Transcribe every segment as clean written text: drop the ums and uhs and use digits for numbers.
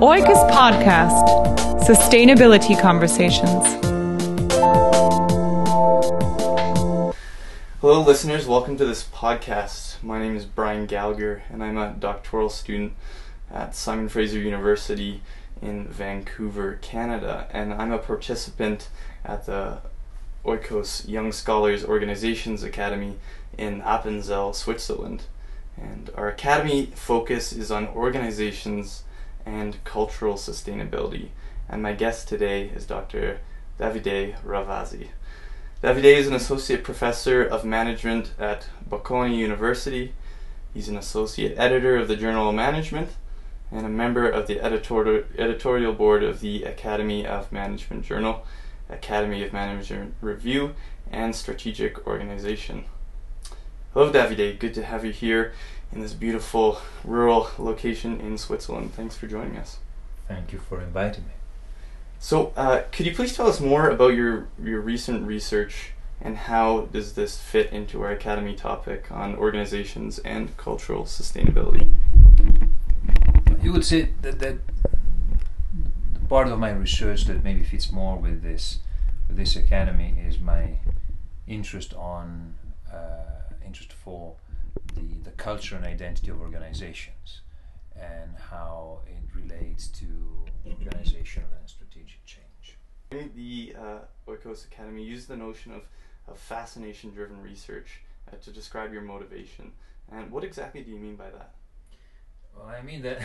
Oikos Podcast, Sustainability Conversations. Hello listeners, welcome to this podcast. My name is Brian Gallagher and I'm a doctoral student at Simon Fraser University in Vancouver, Canada, and I'm a participant at the Oikos Young Scholars Organizations Academy in Appenzell, Switzerland. And our academy focus is on organizations and cultural sustainability. And my guest today is Dr. Davide Ravasi. Davide is an associate professor of management at Bocconi University. He's an associate editor of the Journal of Management and a member of the editorial board of the Academy of Management Journal, Academy of Management Review, and Strategic Organization. Hello Davide, good to have you here in this beautiful rural location in Switzerland. Thanks for joining us. Thank you for inviting me. So could you please tell us more about your recent research and how does this fit into our academy topic on organizations and cultural sustainability? You would say that part of my research that maybe fits more with this academy is my interest for the culture and identity of organizations and how it relates to organizational and strategic change. The Oikos Academy used the notion of fascination-driven research to describe your motivation. And what exactly do you mean by that? Well, I mean that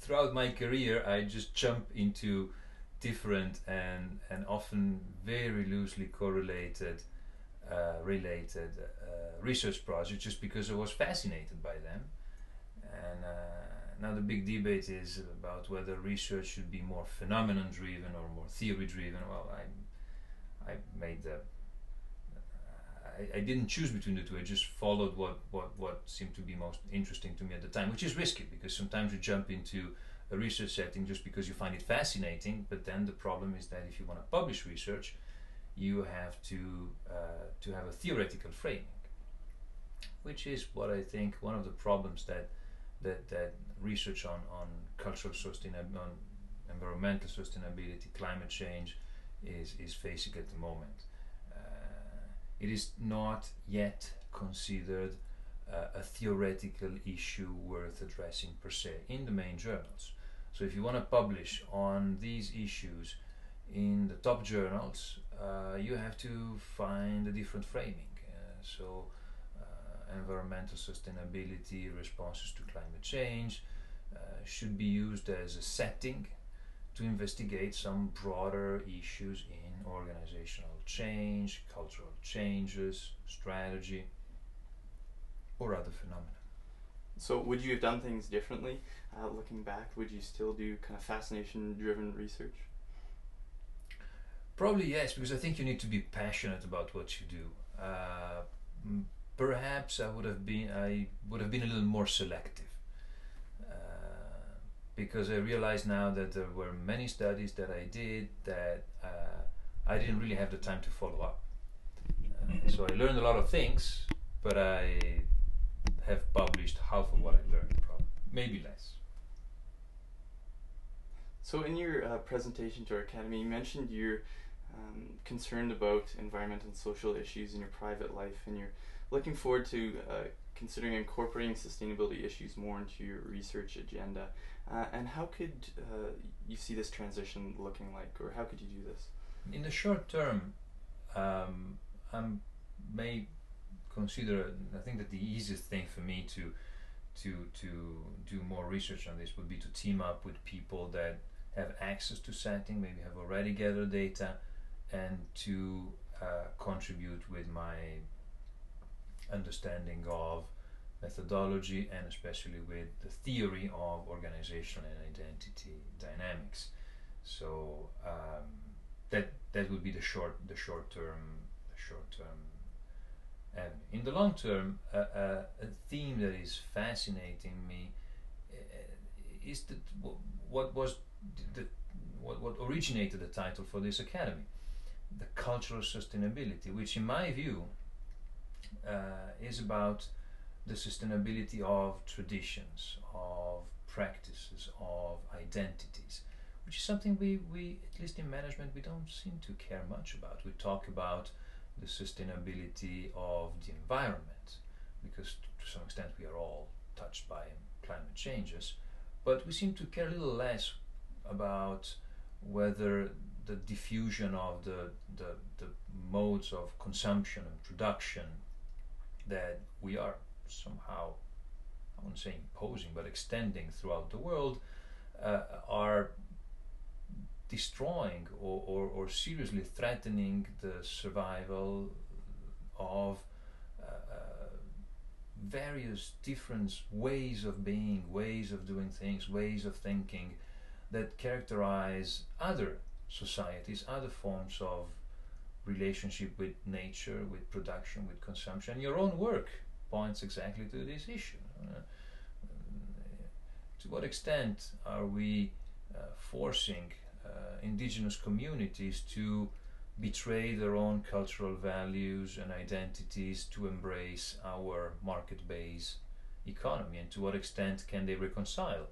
throughout my career, I just jump into different and often very loosely related research projects just because I was fascinated by them. And now the big debate is about whether research should be more phenomenon driven or more theory driven. Well, I didn't choose between the two. I just followed what seemed to be most interesting to me at the time, which is risky because sometimes you jump into a research setting just because you find it fascinating, but then the problem is that if you want to publish research, you have to have a theoretical framing, which is what I think one of the problems that research on cultural sustainability, on environmental sustainability, climate change is facing at the moment. It is not yet considered a theoretical issue worth addressing per se in the main journals. So if you want to publish on these issues in the top journals, you have to find a different framing. So environmental sustainability, responses to climate change should be used as a setting to investigate some broader issues in organizational change, cultural changes, strategy, or other phenomena. So would you have done things differently? Looking back, would you still do kind of fascination-driven research? Probably yes, because I think you need to be passionate about what you do. Perhaps I would have been a little more selective, because I realize now that there were many studies that I did that I didn't really have the time to follow up. So I learned a lot of things, but I have published half of what I learned, probably, maybe less. So in your presentation to our academy, you mentioned you're concerned about environmental and social issues in your private life, and you're looking forward to considering incorporating sustainability issues more into your research agenda. And how could you see this transition looking like, or how could you do this? In the short term, I think that the easiest thing for me to do more research on this would be to team up with people that have access to setting, maybe have already gathered data, and to contribute with my understanding of methodology and especially with the theory of organizational and identity dynamics. So that would be the short term. In the long term, a theme that is fascinating me is that what originated the title for this academy, the cultural sustainability, which in my view is about the sustainability of traditions, of practices, of identities, which is something we at least in management, we don't seem to care much about. We talk about the sustainability of the environment, because to some extent we are all touched by climate changes, but we seem to care a little less about whether the diffusion of the modes of consumption and production that we are somehow, I wouldn't say imposing, but extending throughout the world, are destroying or seriously threatening the survival of various different ways of being, ways of doing things, ways of thinking that characterize other societies, other forms of relationship with nature, with production, with consumption. Your own work points exactly to this issue. To what extent are we forcing indigenous communities to betray their own cultural values and identities to embrace our market-based economy, and to what extent can they reconcile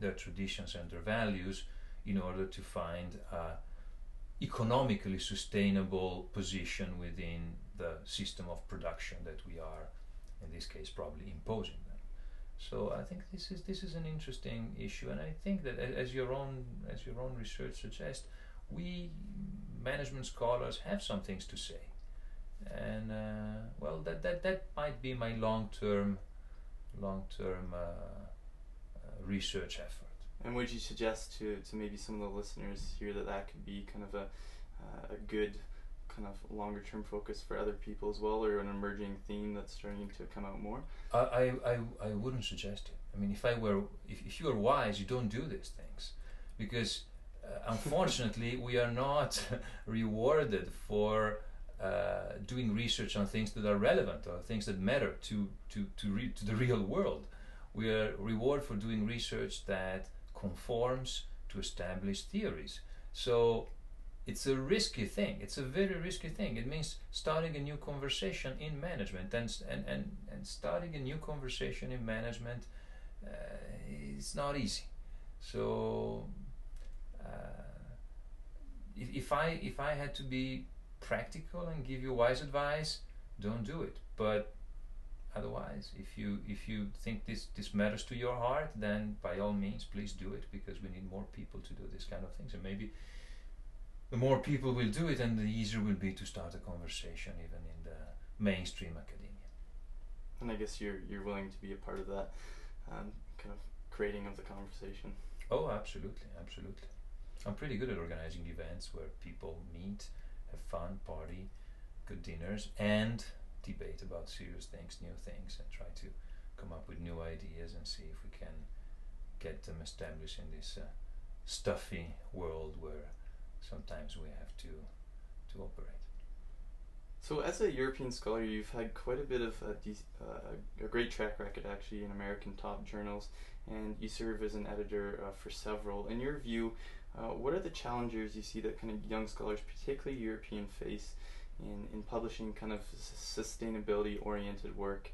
their traditions and their values in order to find an economically sustainable position within the system of production that we are, in this case, probably imposing them. So I think this is an interesting issue, and I think that as your own research suggests, we management scholars have some things to say, and well, that might be my long-term research effort. And would you suggest to maybe some of the listeners here that could be kind of a good kind of longer-term focus for other people as well, or an emerging theme that's starting to come out more? I wouldn't suggest it. I mean, if you were wise, you don't do these things, because unfortunately we are not rewarded for doing research on things that are relevant or things that matter to the real world. We are rewarded for doing research that conforms to established theories. So it's a risky thing. It's a very risky thing. It means starting a new conversation in management, and starting a new conversation in management is not easy. So if I had to be practical and give you wise advice, don't do it. But otherwise, if you think this matters to your heart, then by all means, please do it, because we need more people to do this kind of things. And maybe the more people will do it, and the easier will be to start a conversation even in the mainstream academia. And I guess you're willing to be a part of that kind of creating of the conversation. Oh, absolutely, absolutely. I'm pretty good at organizing events where people meet, have fun, party, good dinners, and debate about serious things, new things, and try to come up with new ideas and see if we can get them established in this stuffy world where sometimes we have to operate. So as a European scholar, you've had quite a bit of a great track record actually in American top journals, and you serve as an editor for several. In your view, what are the challenges you see that kind of young scholars, particularly European, face in publishing kind of sustainability-oriented work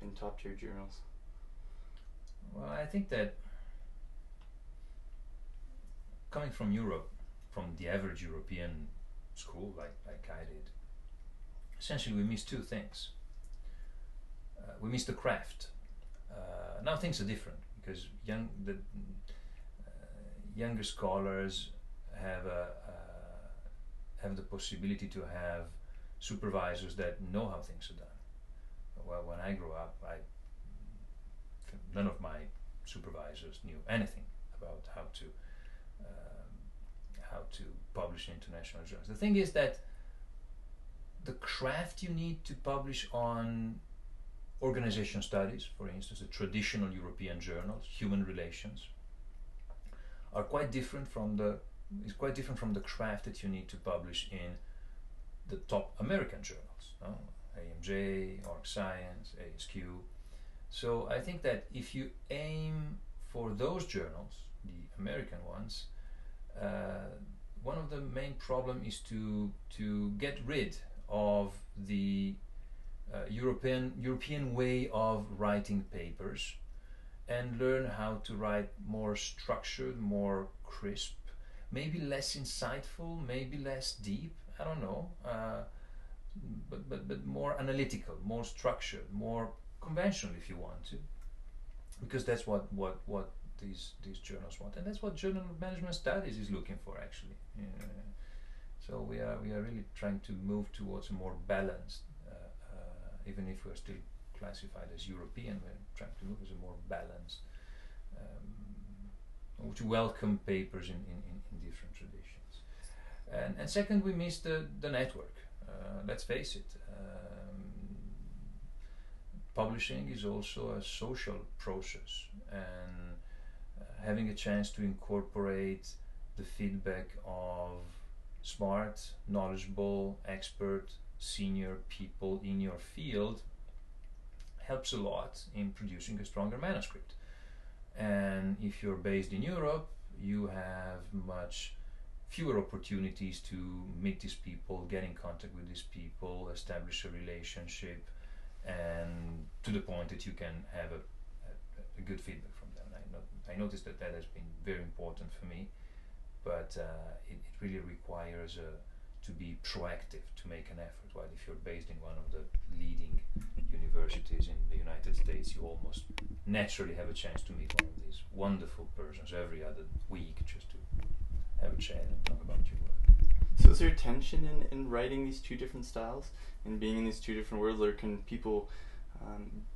in top-tier journals? Well, I think that coming from Europe, from the average European school like I did, essentially we miss two things. We miss the craft. Now things are different, because younger scholars have the possibility to have supervisors that know how things are done. Well, when I grew up, none of my supervisors knew anything about how to publish international journals. The thing is that the craft you need to publish on Organization Studies, for instance, the traditional European journals, Human Relations, is quite different from the craft that you need to publish in the top American journals, no? AMJ, Org Science, ASQ. So I think that if you aim for those journals, the American ones, one of the main problem is to get rid of the European way of writing papers and learn how to write more structured, more crisp, maybe less insightful, maybe less deep, I don't know, but more analytical, more structured, more conventional if you want to, because that's what these journals want, and that's what Journal of Management Studies is looking for, actually. Yeah. So we are really trying to move towards a more balanced, even if we're still classified as European, we're trying to move as a more balanced, to welcome papers in different traditions. And second, we miss the network. Let's face it, publishing is also a social process, and having a chance to incorporate the feedback of smart, knowledgeable, expert, senior people in your field helps a lot in producing a stronger manuscript. And if you're based in Europe, you have much fewer opportunities to meet these people, get in contact with these people, establish a relationship, and to the point that you can have a good feedback from them. I noticed that has been very important for me, but it really requires to be proactive, to make an effort. While if you're based in one of the leading universities in the United States, you almost naturally have a chance to meet one of these wonderful persons every other week, just to have a chat and talk about your work. So is there tension in writing these two different styles and being in these two different worlds, or can people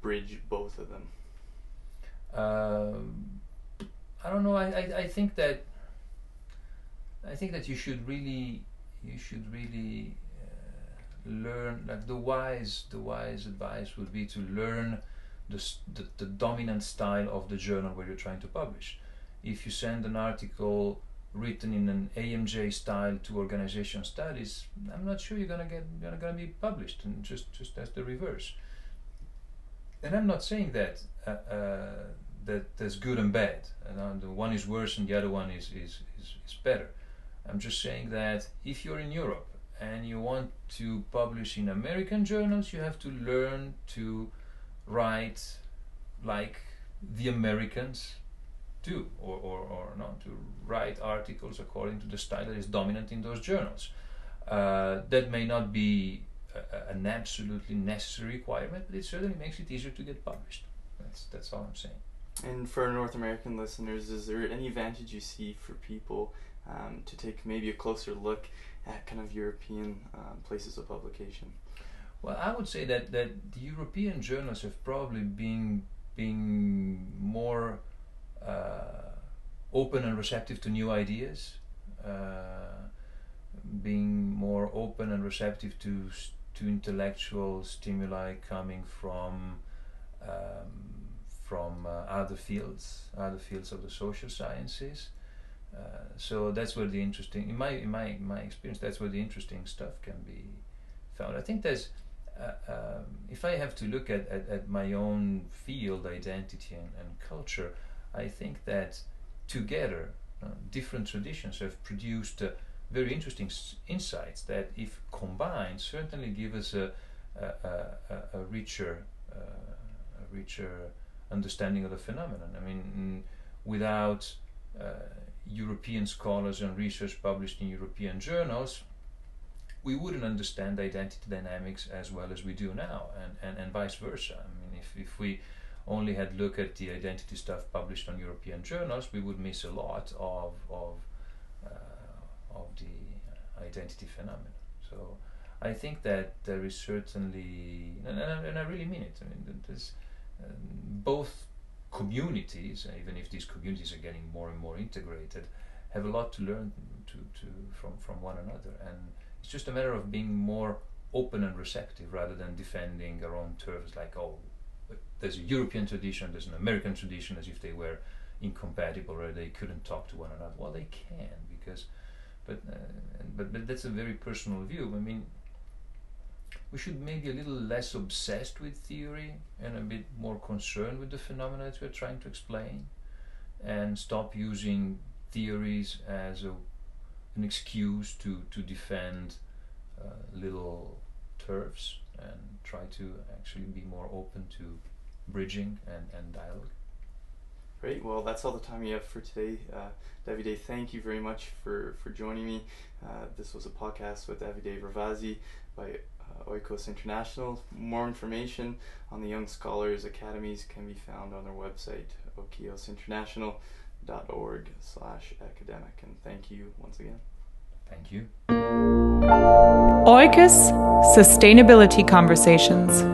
bridge both of them? I don't know. I think that you should really learn. Like the wise advice would be to learn the dominant style of the journal where you're trying to publish. If you send an article written in an AMJ style to Organization Studies, I'm not sure you're gonna be published, and just that's the reverse. And I'm not saying that that there's good and bad, and one is worse and the other one is better. I'm just saying that if you're in Europe and you want to publish in American journals, you have to learn to write like the Americans do, or not, to write articles according to the style that is dominant in those journals. That may not be an absolutely necessary requirement, but it certainly makes it easier to get published. That's all I'm saying. And for our North American listeners, is there any advantage you see for people to take maybe a closer look at kind of European places of publication? Well, I would say that the European journals have probably been more open and receptive to new ideas, being more open and receptive to intellectual stimuli coming from other fields of the social sciences. So that's where the interesting, in my experience, that's where the interesting stuff can be found. I think there's, if I have to look at my own field, identity and culture, I think that together, different traditions have produced very interesting insights that, if combined, certainly give us a richer, richer understanding of the phenomenon. I mean, without European scholars and research published in European journals, we wouldn't understand identity dynamics as well as we do now, and vice versa. I mean, if we only had looked at the identity stuff published on European journals, we would miss a lot of the identity phenomenon. So I think that there is certainly, and I really mean it, I mean, there's both communities, even if these communities are getting more and more integrated, have a lot to learn from one another, and it's just a matter of being more open and receptive rather than defending our own turfs like, oh, there's a European tradition, there's an American tradition, as if they were incompatible or they couldn't talk to one another. Well, they can, because, but that's a very personal view. I mean, we should maybe a little less obsessed with theory and a bit more concerned with the phenomena that we're trying to explain, and stop using theories as an excuse to defend little turfs, and try to actually be more open to bridging and dialogue. Great, well that's all the time we have for today. Davide, thank you very much for joining me. This was a podcast with Davide Ravasi by Oikos International. More information on the Young Scholars Academies can be found on their website, oikosinternational.org/academic. And thank you once again. Thank you. Oikos Sustainability Conversations.